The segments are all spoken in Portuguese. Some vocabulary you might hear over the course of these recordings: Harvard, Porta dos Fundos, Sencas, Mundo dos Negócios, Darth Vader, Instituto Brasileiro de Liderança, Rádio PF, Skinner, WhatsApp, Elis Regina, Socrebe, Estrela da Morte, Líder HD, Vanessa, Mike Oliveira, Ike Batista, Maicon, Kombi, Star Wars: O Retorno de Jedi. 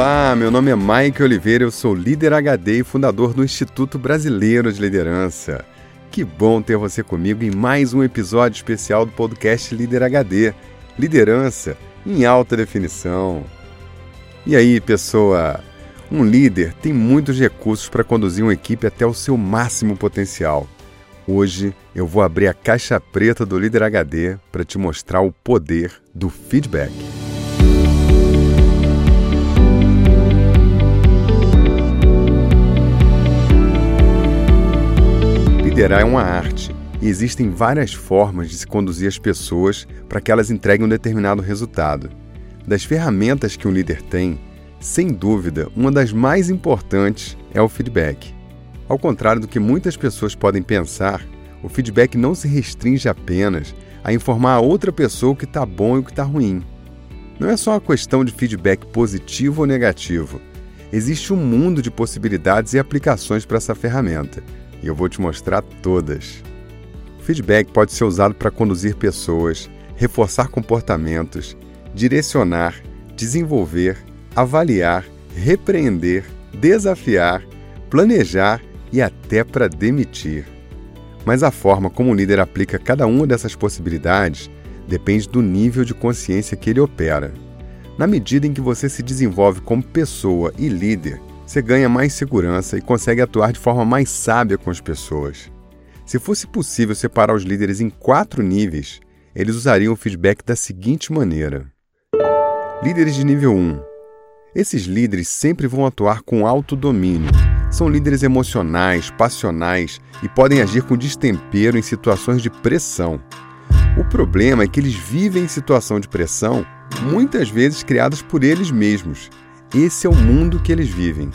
Olá, meu nome é Mike Oliveira, eu sou líder HD e fundador do Instituto Brasileiro de Liderança. Que bom ter você comigo em mais um episódio especial do podcast Líder HD, Liderança em Alta Definição. E aí, pessoa? Um líder tem muitos recursos para conduzir uma equipe até o seu máximo potencial. Hoje eu vou abrir a caixa preta do Líder HD para te mostrar o poder do feedback. Liderar é uma arte e existem várias formas de se conduzir as pessoas para que elas entreguem um determinado resultado. Das ferramentas que um líder tem, sem dúvida, uma das mais importantes é o feedback. Ao contrário do que muitas pessoas podem pensar, o feedback não se restringe apenas a informar a outra pessoa o que está bom e o que está ruim. Não é só uma questão de feedback positivo ou negativo. Existe um mundo de possibilidades e aplicações para essa ferramenta. E eu vou te mostrar todas. O feedback pode ser usado para conduzir pessoas, reforçar comportamentos, direcionar, desenvolver, avaliar, repreender, desafiar, planejar e até para demitir. Mas a forma como o líder aplica cada uma dessas possibilidades depende do nível de consciência que ele opera. Na medida em que você se desenvolve como pessoa e líder, você ganha mais segurança e consegue atuar de forma mais sábia com as pessoas. Se fosse possível separar os líderes em 4 níveis, eles usariam o feedback da seguinte maneira. Líderes de nível 1. Esses líderes sempre vão atuar com autodomínio. São líderes emocionais, passionais e podem agir com destempero em situações de pressão. O problema é que eles vivem em situação de pressão, muitas vezes criadas por eles mesmos. Esse é o mundo que eles vivem.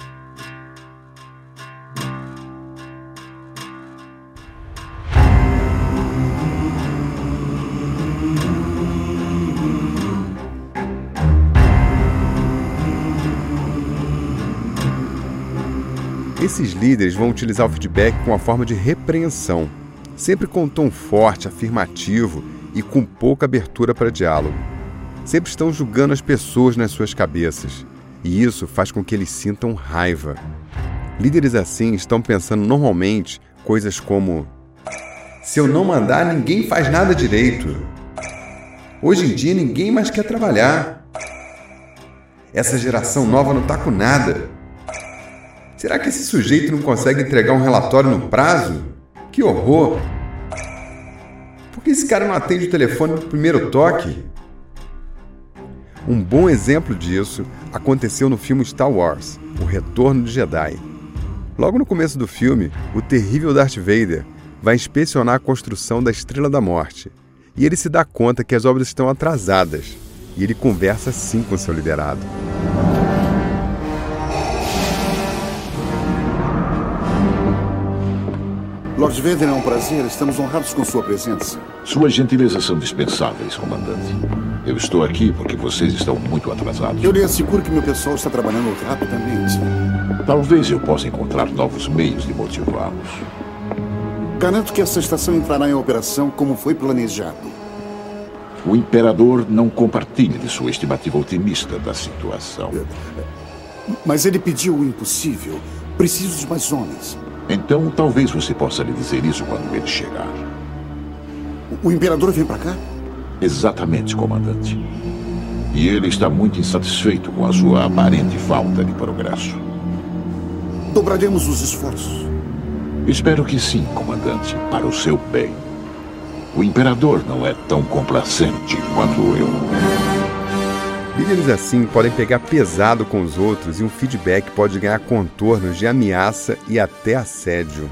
Esses líderes vão utilizar o feedback com a forma de repreensão, sempre com um tom forte, afirmativo e com pouca abertura para diálogo. Sempre estão julgando as pessoas nas suas cabeças. E isso faz com que eles sintam raiva. Líderes assim estão pensando normalmente coisas como: se eu não mandar, ninguém faz nada direito. Hoje em dia, ninguém mais quer trabalhar. Essa geração nova não tá com nada. Será que esse sujeito não consegue entregar um relatório no prazo? Que horror! Por que esse cara não atende o telefone no primeiro toque? Um bom exemplo disso aconteceu no filme Star Wars: O Retorno de Jedi. Logo no começo do filme, o terrível Darth Vader vai inspecionar a construção da Estrela da Morte e ele se dá conta que as obras estão atrasadas e ele conversa assim com seu liderado. Lord Vader, é um prazer. Estamos honrados com sua presença. Suas gentilezas são dispensáveis, comandante. Eu estou aqui porque vocês estão muito atrasados. Eu lhe asseguro que meu pessoal está trabalhando rapidamente. Talvez eu possa encontrar novos meios de motivá-los. Garanto que essa estação entrará em operação como foi planejado. O imperador não compartilha de sua estimativa otimista da situação. Mas ele pediu o impossível. Preciso de mais homens. Então, talvez você possa lhe dizer isso quando ele chegar. O imperador vem para cá? Exatamente, comandante. E ele está muito insatisfeito com a sua aparente falta de progresso. Dobraremos os esforços. Espero que sim, comandante, para o seu bem. O imperador não é tão complacente quanto eu. Líderes assim podem pegar pesado com os outros e um feedback pode ganhar contornos de ameaça e até assédio.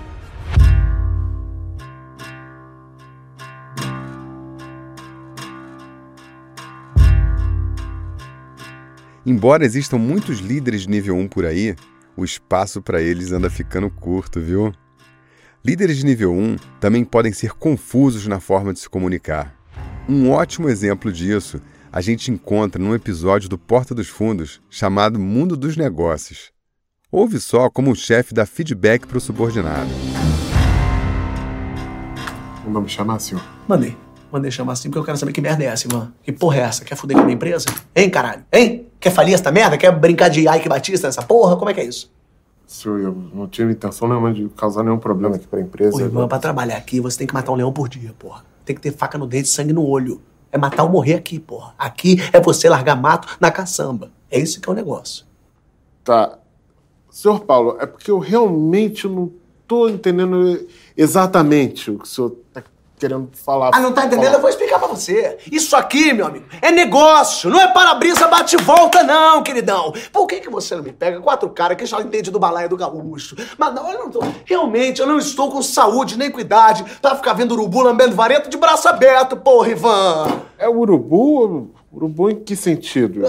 Embora existam muitos líderes de nível 1 por aí, o espaço para eles anda ficando curto, viu? Líderes de nível 1 também podem ser confusos na forma de se comunicar. Um ótimo exemplo disso a gente encontra num episódio do Porta dos Fundos chamado Mundo dos Negócios. Ouve só como o chefe dá feedback para o subordinado. Mandou me chamar, senhor? Mandei. Mandei chamar assim porque eu quero saber que merda é essa, irmã. Que porra é essa? Quer fuder com a minha empresa? Hein, caralho? Hein? Quer falir essa merda? Quer brincar de Ike Batista nessa porra? Como é que é isso? Senhor, eu não tive intenção nenhuma de causar nenhum problema aqui pra empresa. Ô, irmã, pra trabalhar aqui, você tem que matar um leão por dia, porra. Tem que ter faca no dente, sangue no olho. É matar ou morrer aqui, porra. Aqui é você largar mato na caçamba. É isso que é o negócio. Tá. Senhor Paulo, é porque eu realmente não tô entendendo exatamente o que o senhor tá querendo falar. Ah, não tá entendendo? Eu vou explicar pra você. Isso aqui, meu amigo, é negócio. Não é para-brisa bate-volta, não, queridão. Por que você não me pega? 4 caras que já entende do balaio do gaúcho. Mas não, eu não tô... Realmente, eu não estou com saúde nem com idade pra ficar vendo urubu lambendo vareta de braço aberto, porra, Ivan. É urubu? Urubu em que sentido?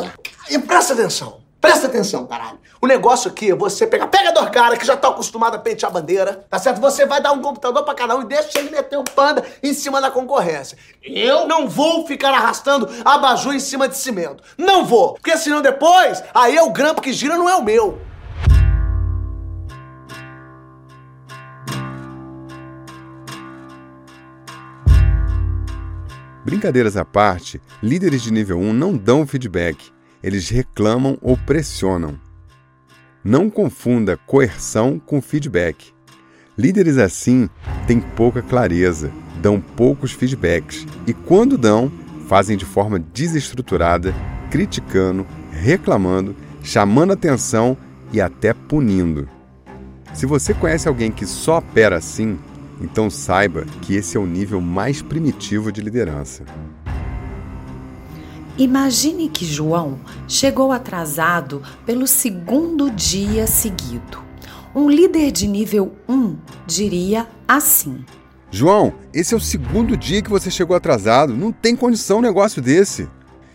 E presta atenção. Presta atenção, caralho. O negócio aqui é você pegar... Pega dois caras que já estão acostumados a pentear a bandeira, tá certo? Você vai dar um computador pra cada um e deixa ele meter o panda em cima da concorrência. Eu não vou ficar arrastando abajur em cima de cimento. Não vou. Porque senão depois, aí é o grampo que gira, não é o meu. Brincadeiras à parte, líderes de nível 1 não dão feedback. Eles reclamam ou pressionam. Não confunda coerção com feedback. Líderes assim têm pouca clareza, dão poucos feedbacks e, quando dão, fazem de forma desestruturada, criticando, reclamando, chamando atenção e até punindo. Se você conhece alguém que só opera assim, então saiba que esse é o nível mais primitivo de liderança. Imagine que João chegou atrasado pelo 2º dia seguido. Um líder de nível 1 diria assim: João, esse é o 2º dia que você chegou atrasado. Não tem condição um negócio desse.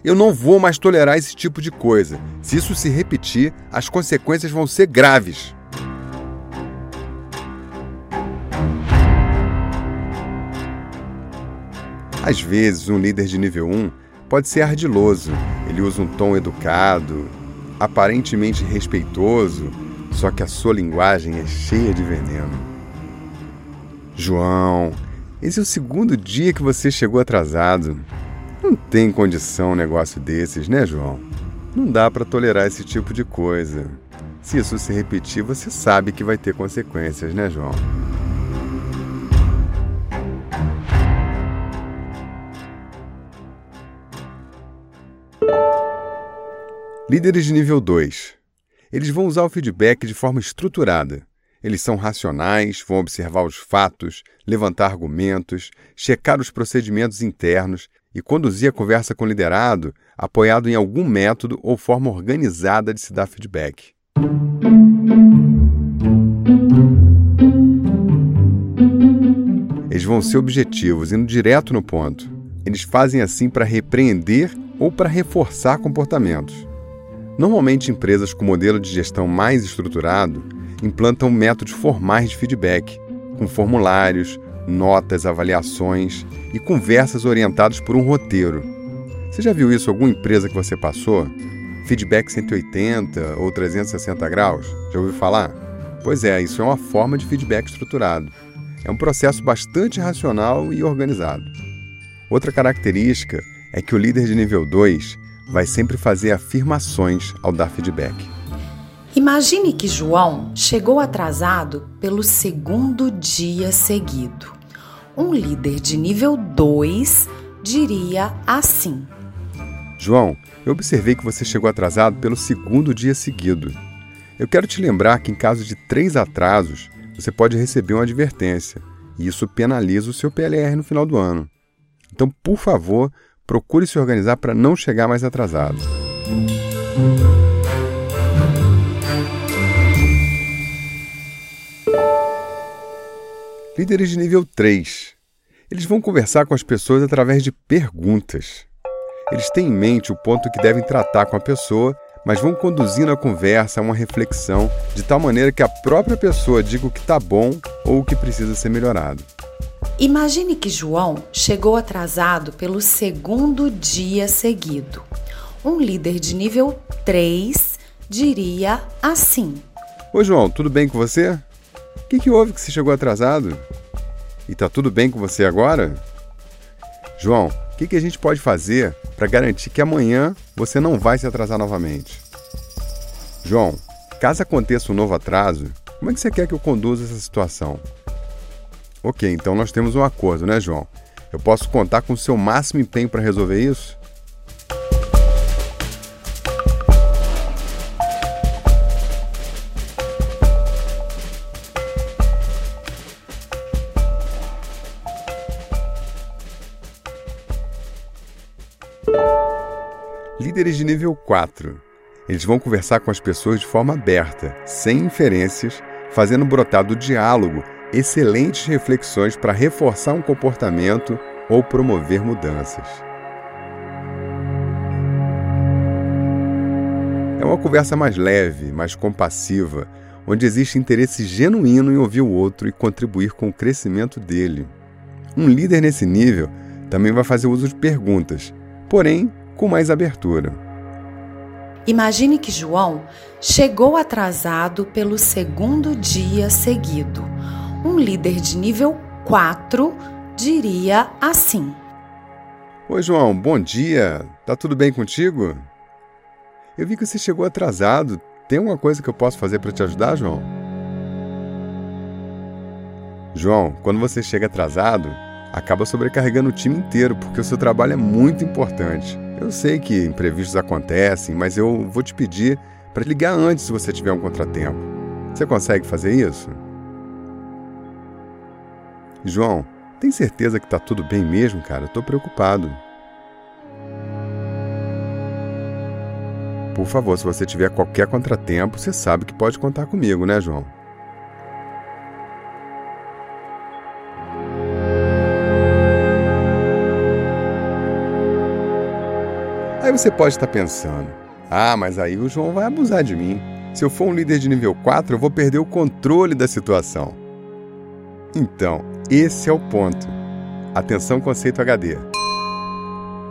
Eu não vou mais tolerar esse tipo de coisa. Se isso se repetir, as consequências vão ser graves. Às vezes, um líder de nível 1 pode ser ardiloso. Ele usa um tom educado, aparentemente respeitoso, só que a sua linguagem é cheia de veneno. João, esse é o 2º dia que você chegou atrasado. Não tem condição um negócio desses, né, João? Não dá para tolerar esse tipo de coisa. Se isso se repetir, você sabe que vai ter consequências, né, João? Líderes de nível 2. Eles vão usar o feedback de forma estruturada. Eles são racionais, vão observar os fatos, levantar argumentos, checar os procedimentos internos e conduzir a conversa com o liderado apoiado em algum método ou forma organizada de se dar feedback. Eles vão ser objetivos, indo direto no ponto. Eles fazem assim para repreender ou para reforçar comportamentos. Normalmente, empresas com modelo de gestão mais estruturado implantam métodos formais de feedback, com formulários, notas, avaliações e conversas orientadas por um roteiro. Você já viu isso em alguma empresa que você passou? Feedback 180 ou 360 graus? Já ouviu falar? Pois é, isso é uma forma de feedback estruturado. É um processo bastante racional e organizado. Outra característica é que o líder de nível 2 vai sempre fazer afirmações ao dar feedback. Imagine que João chegou atrasado pelo 2º dia seguido. Um líder de nível 2 diria assim: João, eu observei que você chegou atrasado pelo 2º dia seguido. Eu quero te lembrar que em caso de 3 atrasos, você pode receber uma advertência, e isso penaliza o seu PLR no final do ano. Então, por favor, procure se organizar para não chegar mais atrasado. Líderes de nível 3. Eles vão conversar com as pessoas através de perguntas. Eles têm em mente o ponto que devem tratar com a pessoa, mas vão conduzindo a conversa a uma reflexão de tal maneira que a própria pessoa diga o que está bom ou o que precisa ser melhorado. Imagine que João chegou atrasado pelo 2º dia seguido. Um líder de nível 3 diria assim: Oi, João, tudo bem com você? O que houve que você chegou atrasado? E tá tudo bem com você agora? João, o que a gente pode fazer para garantir que amanhã você não vai se atrasar novamente? João, caso aconteça um novo atraso, como é que você quer que eu conduza essa situação? Ok, então nós temos um acordo, né, João? Eu posso contar com o seu máximo empenho para resolver isso? Líderes de nível 4. Eles vão conversar com as pessoas de forma aberta, sem inferências, fazendo brotar do diálogo excelentes reflexões para reforçar um comportamento ou promover mudanças. É uma conversa mais leve, mais compassiva, onde existe interesse genuíno em ouvir o outro e contribuir com o crescimento dele. Um líder nesse nível também vai fazer uso de perguntas, porém com mais abertura. Imagine que João chegou atrasado pelo segundo dia seguido. Um líder de nível 4 diria assim: Oi, João, bom dia. Tá tudo bem contigo? Eu vi que você chegou atrasado. Tem alguma coisa que eu posso fazer para te ajudar, João? João, quando você chega atrasado, acaba sobrecarregando o time inteiro, porque o seu trabalho é muito importante. Eu sei que imprevistos acontecem, mas eu vou te pedir para ligar antes se você tiver um contratempo. Você consegue fazer isso? João, tem certeza que tá tudo bem mesmo, cara? Eu tô preocupado. Por favor, se você tiver qualquer contratempo, você sabe que pode contar comigo, né, João? Aí você pode estar pensando: ah, mas aí o João vai abusar de mim. Se eu for um líder de nível 4, eu vou perder o controle da situação. Então, esse é o ponto. Atenção, conceito HD.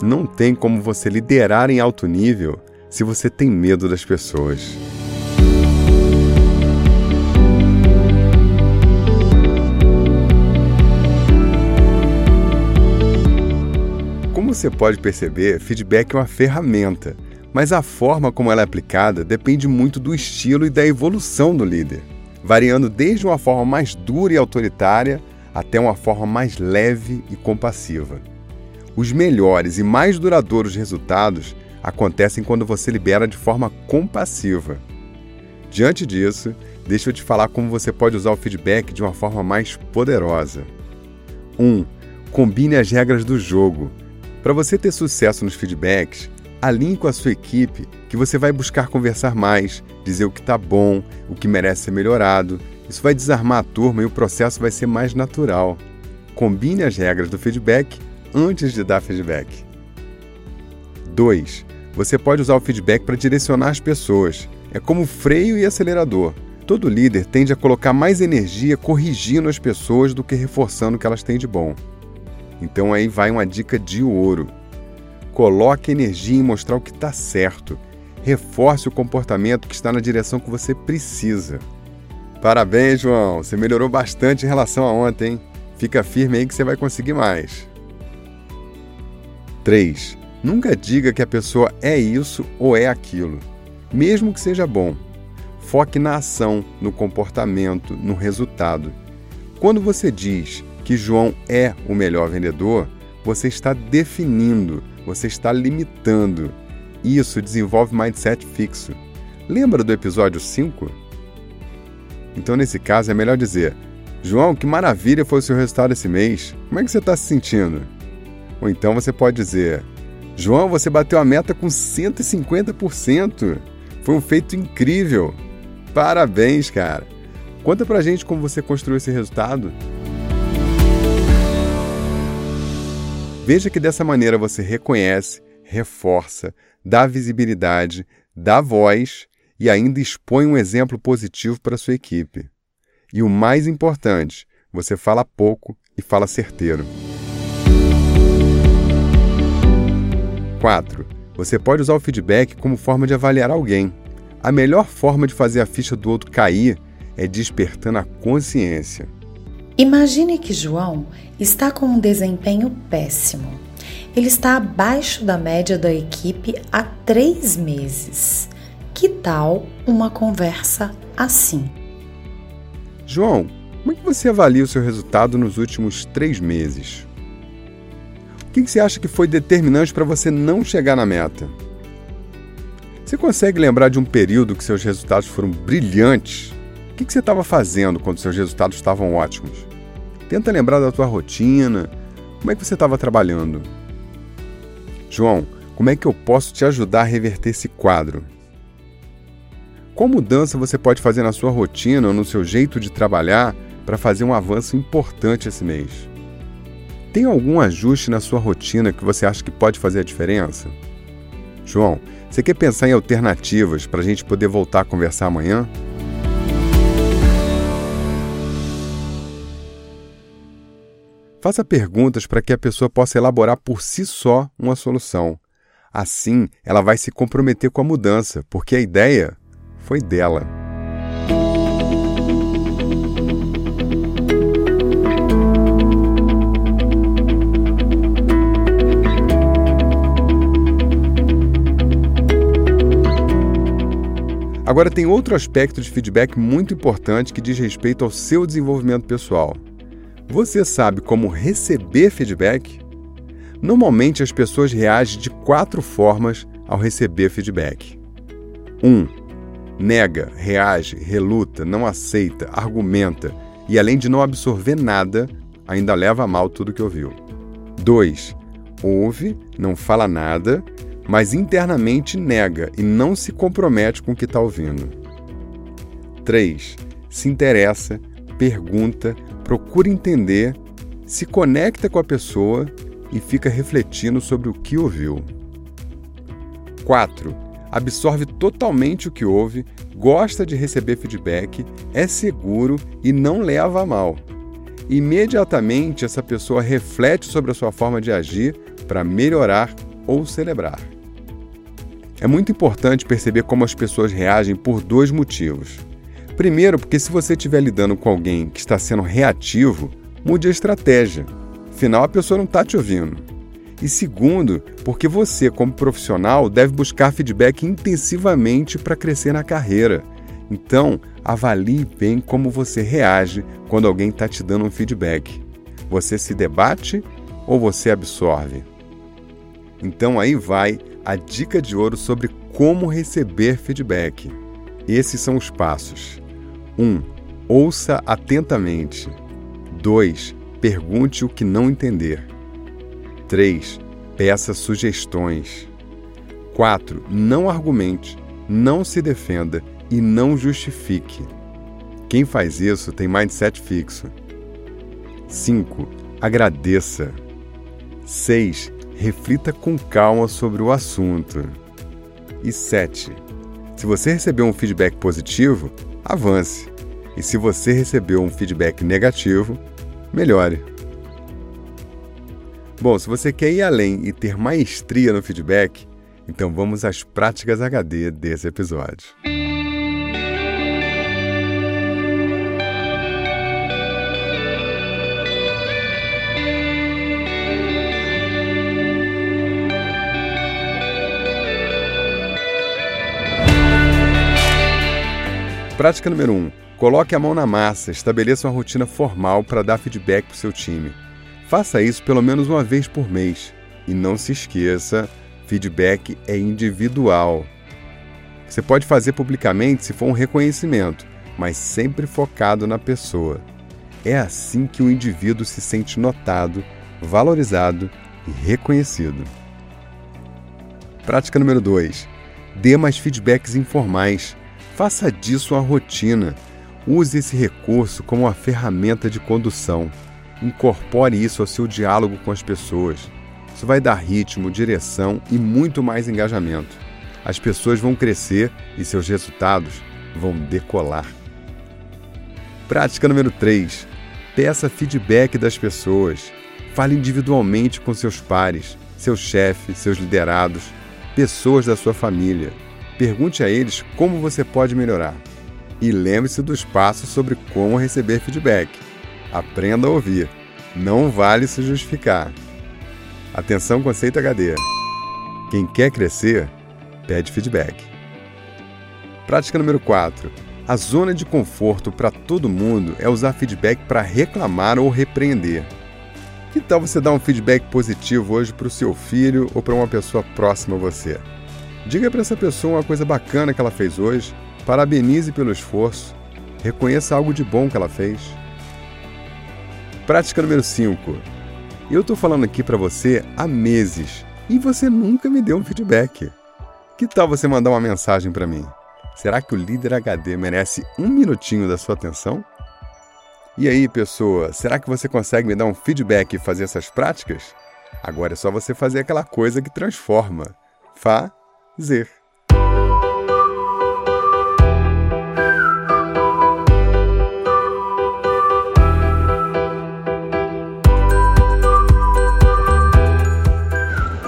Não tem como você liderar em alto nível se você tem medo das pessoas. Você pode perceber, feedback é uma ferramenta, mas a forma como ela é aplicada depende muito do estilo e da evolução do líder, variando desde uma forma mais dura e autoritária até uma forma mais leve e compassiva. Os melhores e mais duradouros resultados acontecem quando você libera de forma compassiva. Diante disso, deixa eu te falar como você pode usar o feedback de uma forma mais poderosa. 1. Combine as regras do jogo. Para você ter sucesso nos feedbacks, alinhe com a sua equipe que você vai buscar conversar mais, dizer o que está bom, o que merece ser melhorado. Isso vai desarmar a turma e o processo vai ser mais natural. Combine as regras do feedback antes de dar feedback. 2. Você pode usar o feedback para direcionar as pessoas. É como freio e acelerador. Todo líder tende a colocar mais energia corrigindo as pessoas do que reforçando o que elas têm de bom. Então aí vai uma dica de ouro. Coloque energia em mostrar o que está certo. Reforce o comportamento que está na direção que você precisa. Parabéns, João. Você melhorou bastante em relação a ontem, hein? Fica firme aí que você vai conseguir mais. 3. Nunca diga que a pessoa é isso ou é aquilo, mesmo que seja bom. Foque na ação, no comportamento, no resultado. Quando você diz que João é o melhor vendedor, você está definindo, você está limitando. Isso desenvolve mindset fixo. Lembra do episódio 5? Então, nesse caso, é melhor dizer: João, que maravilha foi o seu resultado esse mês. Como é que você está se sentindo? Ou então você pode dizer: João, você bateu a meta com 150%. Foi um feito incrível. Parabéns, cara. Conta pra gente como você construiu esse resultado. Veja que dessa maneira você reconhece, reforça, dá visibilidade, dá voz e ainda expõe um exemplo positivo para sua equipe. E o mais importante, você fala pouco e fala certeiro. 4. Você pode usar o feedback como forma de avaliar alguém. A melhor forma de fazer a ficha do outro cair é despertando a consciência. Imagine que João está com um desempenho péssimo. ele está abaixo da média da equipe há 3 meses. Que tal uma conversa assim? João, como é que você avalia o seu resultado nos últimos 3 meses? O que você acha que foi determinante para você não chegar na meta? Você consegue lembrar de um período que seus resultados foram brilhantes? O que você estava fazendo quando seus resultados estavam ótimos? Tenta lembrar da tua rotina. Como é que você estava trabalhando? João, como é que eu posso te ajudar a reverter esse quadro? Qual mudança você pode fazer na sua rotina ou no seu jeito de trabalhar para fazer um avanço importante esse mês? Tem algum ajuste na sua rotina que você acha que pode fazer a diferença? João, você quer pensar em alternativas para a gente poder voltar a conversar amanhã? Faça perguntas para que a pessoa possa elaborar por si só uma solução. Assim, ela vai se comprometer com a mudança, porque a ideia foi dela. Agora tem outro aspecto de feedback muito importante que diz respeito ao seu desenvolvimento pessoal. Você sabe como receber feedback? Normalmente as pessoas reagem de 4 formas ao receber feedback. 1. Nega, reage, reluta, não aceita, argumenta e, além de não absorver nada, ainda leva a mal tudo que ouviu. 2. Ouve, não fala nada, mas internamente nega e não se compromete com o que está ouvindo. 3. Se interessa, pergunta, procura entender, se conecta com a pessoa e fica refletindo sobre o que ouviu. 4. Absorve totalmente o que ouve, gosta de receber feedback, é seguro e não leva a mal. Imediatamente, essa pessoa reflete sobre a sua forma de agir para melhorar ou celebrar. É muito importante perceber como as pessoas reagem por 2 motivos. Primeiro, porque se você estiver lidando com alguém que está sendo reativo, mude a estratégia. Afinal, a pessoa não está te ouvindo. E segundo, porque você, como profissional, deve buscar feedback intensivamente para crescer na carreira. Então, avalie bem como você reage quando alguém está te dando um feedback. Você se debate ou você absorve? Então aí vai a dica de ouro sobre como receber feedback. Esses são os passos. 1. Ouça atentamente. 2. Pergunte o que não entender. 3. Peça sugestões. 4. Não argumente, não se defenda e não justifique. Quem faz isso tem mindset fixo. 5. Agradeça. 6. Reflita com calma sobre o assunto. E 7. Se você recebeu um feedback positivo, avance. E se você recebeu um feedback negativo, melhore. Bom, se você quer ir além e ter maestria no feedback, então vamos às práticas HD desse episódio. Prática número 1. Coloque a mão na massa, estabeleça uma rotina formal para dar feedback para o seu time. Faça isso pelo menos uma vez por mês. E não se esqueça, feedback é individual. Você pode fazer publicamente se for um reconhecimento, mas sempre focado na pessoa. É assim que o indivíduo se sente notado, valorizado e reconhecido. Prática número 2. Dê mais feedbacks informais. Faça disso uma rotina. Use esse recurso como uma ferramenta de condução. Incorpore isso ao seu diálogo com as pessoas. Isso vai dar ritmo, direção e muito mais engajamento. As pessoas vão crescer e seus resultados vão decolar. Prática número 3. Peça feedback das pessoas. Fale individualmente com seus pares, seu chefe, seus liderados, pessoas da sua família. Pergunte a eles como você pode melhorar. E lembre-se dos passos sobre como receber feedback. Aprenda a ouvir. Não vale se justificar. Atenção, conceito HD. Quem quer crescer, pede feedback. Prática número 4. A zona de conforto para todo mundo é usar feedback para reclamar ou repreender. Que tal você dar um feedback positivo hoje para o seu filho ou para uma pessoa próxima a você? Diga para essa pessoa uma coisa bacana que ela fez hoje, parabenize pelo esforço, reconheça algo de bom que ela fez. Prática número 5. Eu estou falando aqui para você há meses e você nunca me deu um feedback. Que tal você mandar uma mensagem para mim? Será que o Líder HD merece um minutinho da sua atenção? E aí, pessoa, será que você consegue me dar um feedback e fazer essas práticas? Agora é só você fazer aquela coisa que transforma. Fazer.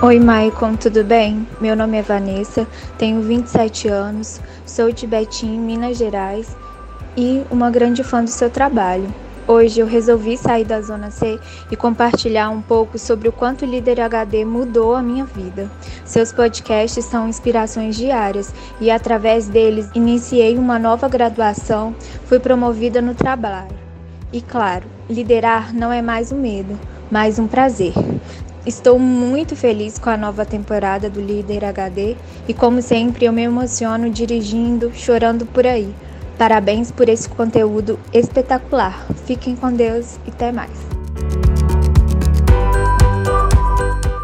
Oi, Maicon, tudo bem? Meu nome é Vanessa, tenho 27 anos, sou tibetina em Minas Gerais e uma grande fã do seu trabalho. Hoje eu resolvi sair da Zona C e compartilhar um pouco sobre o quanto o Líder HD mudou a minha vida. Seus podcasts são inspirações diárias e através deles iniciei uma nova graduação, fui promovida no trabalho. E claro, liderar não é mais um medo, mas um prazer. Estou muito feliz com a nova temporada do Líder HD e como sempre eu me emociono dirigindo, chorando por aí. Parabéns por esse conteúdo espetacular. Fiquem com Deus e até mais.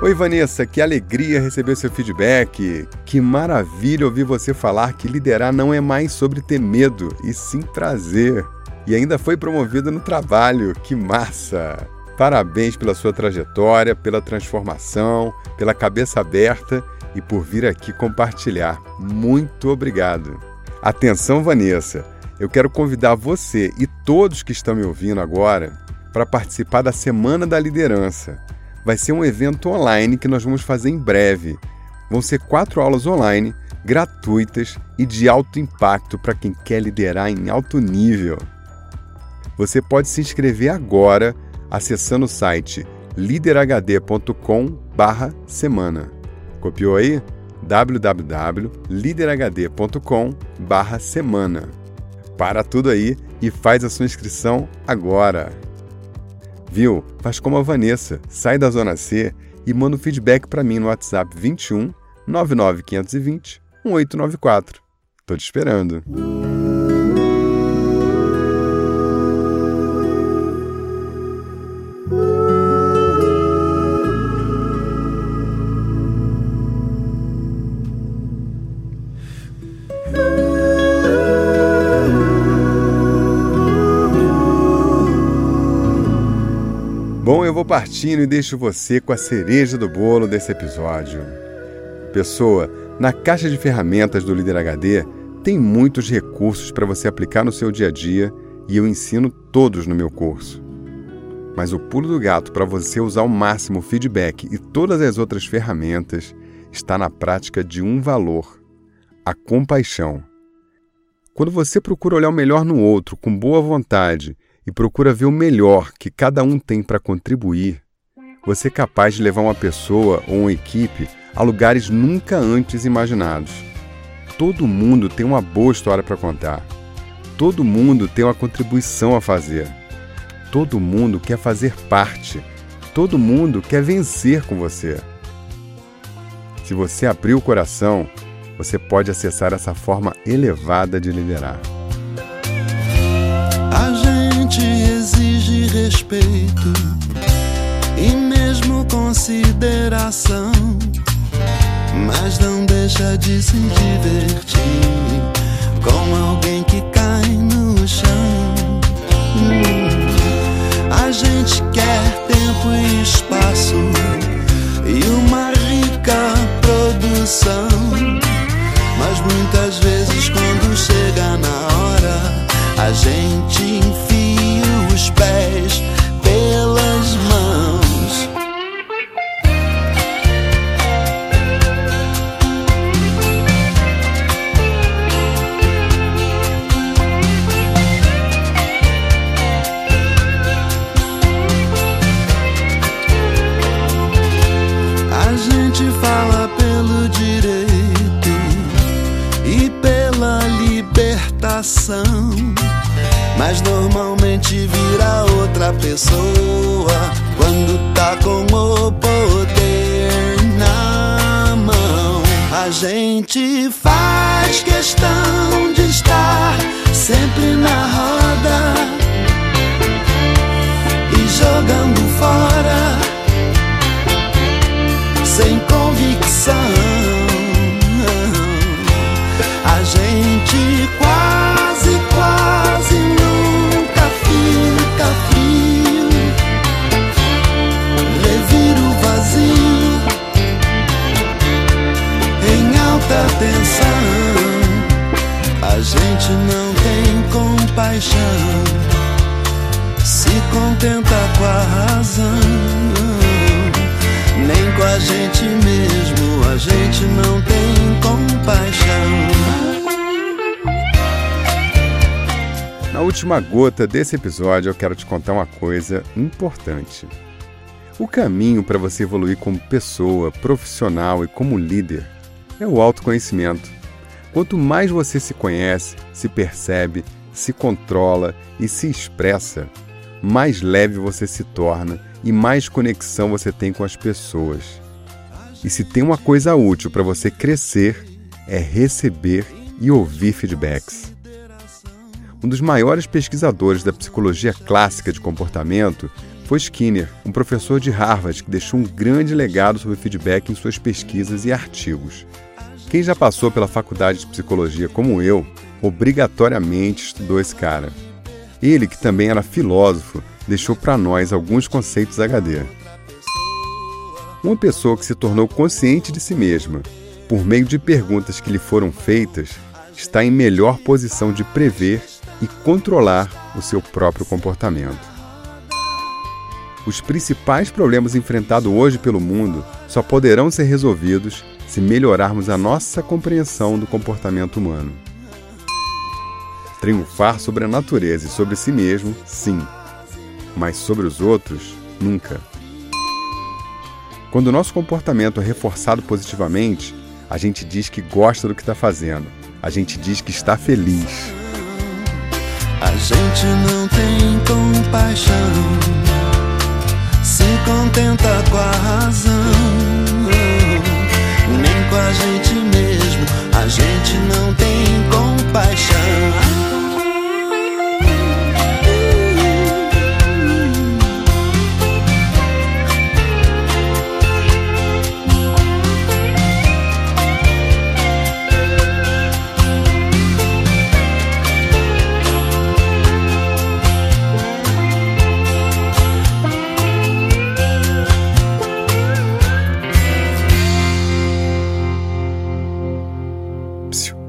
Oi, Vanessa, que alegria receber seu feedback. Que maravilha ouvir você falar que liderar não é mais sobre ter medo, e sim prazer. E ainda foi promovida no trabalho. Que massa! Parabéns pela sua trajetória, pela transformação, pela cabeça aberta e por vir aqui compartilhar. Muito obrigado. Atenção, Vanessa, eu quero convidar você e todos que estão me ouvindo agora para participar da Semana da Liderança. Vai ser um evento online que nós vamos fazer em breve. Vão ser 4 aulas online, gratuitas e de alto impacto para quem quer liderar em alto nível. Você pode se inscrever agora acessando o site liderhd.com/semana. Copiou aí? www.liderhd.com/semana. Para tudo aí e faz a sua inscrição agora. Viu? Faz como a Vanessa, sai da Zona C e manda um feedback para mim no WhatsApp 21 99520 1894. Tô te esperando. Bom, eu vou partindo e deixo você com a cereja do bolo desse episódio. Pessoa, na caixa de ferramentas do Líder HD tem muitos recursos para você aplicar no seu dia a dia e eu ensino todos no meu curso. Mas o pulo do gato para você usar ao máximo o feedback e todas as outras ferramentas está na prática de um valor, a compaixão. Quando você procura olhar o melhor no outro com boa vontade e procura ver o melhor que cada um tem para contribuir, você é capaz de levar uma pessoa ou uma equipe a lugares nunca antes imaginados. Todo mundo tem uma boa história para contar. Todo mundo tem uma contribuição a fazer. Todo mundo quer fazer parte. Todo mundo quer vencer com você. Se você abrir o coração, você pode acessar essa forma elevada de liderar. Exige respeito e mesmo consideração, mas não deixa de se divertir com alguém que cai no chão. A gente quer tempo e espaço e uma rica produção, mas muitas vezes quando chega na hora a gente enfia os pés pelas mãos. realmente vira outra pessoa quando tá com o poder na mão. A gente faz questão de estar sempre na roda e jogando fora sem convicção. A gente quase nunca fica frio, revira o vazio em alta tensão. A gente não tem compaixão, se contenta com a razão. Nem com a gente mesmo, a gente não tem compaixão. Na última gota desse episódio, eu quero te contar uma coisa importante. O caminho para você evoluir como pessoa, profissional e como líder é o autoconhecimento. Quanto mais você se conhece, se percebe, se controla e se expressa, mais leve você se torna e mais conexão você tem com as pessoas. E se tem uma coisa útil para você crescer, é receber e ouvir feedbacks. Um dos maiores pesquisadores da psicologia clássica de comportamento foi Skinner, um professor de Harvard que deixou um grande legado sobre feedback em suas pesquisas e artigos. Quem já passou pela faculdade de psicologia como eu, obrigatoriamente estudou esse cara. Ele, que também era filósofo, deixou para nós alguns conceitos HD. Uma pessoa que se tornou consciente de si mesma, por meio de perguntas que lhe foram feitas, está em melhor posição de prever e controlar o seu próprio comportamento. Os principais problemas enfrentados hoje pelo mundo só poderão ser resolvidos se melhorarmos a nossa compreensão do comportamento humano. Triunfar sobre a natureza e sobre si mesmo, sim. Mas sobre os outros, nunca. Quando o nosso comportamento é reforçado positivamente, a gente diz que gosta do que está fazendo. A gente diz que está feliz. A gente não tem compaixão, se contenta com a razão. Nem com a gente mesmo, a gente não tem compaixão.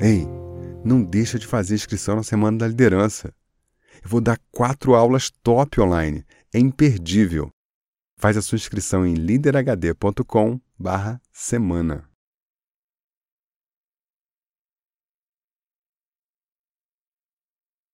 Ei, não deixa de fazer inscrição na Semana da Liderança. Eu vou dar 4 aulas top online. É imperdível. Faz a sua inscrição em liderhd.com/semana.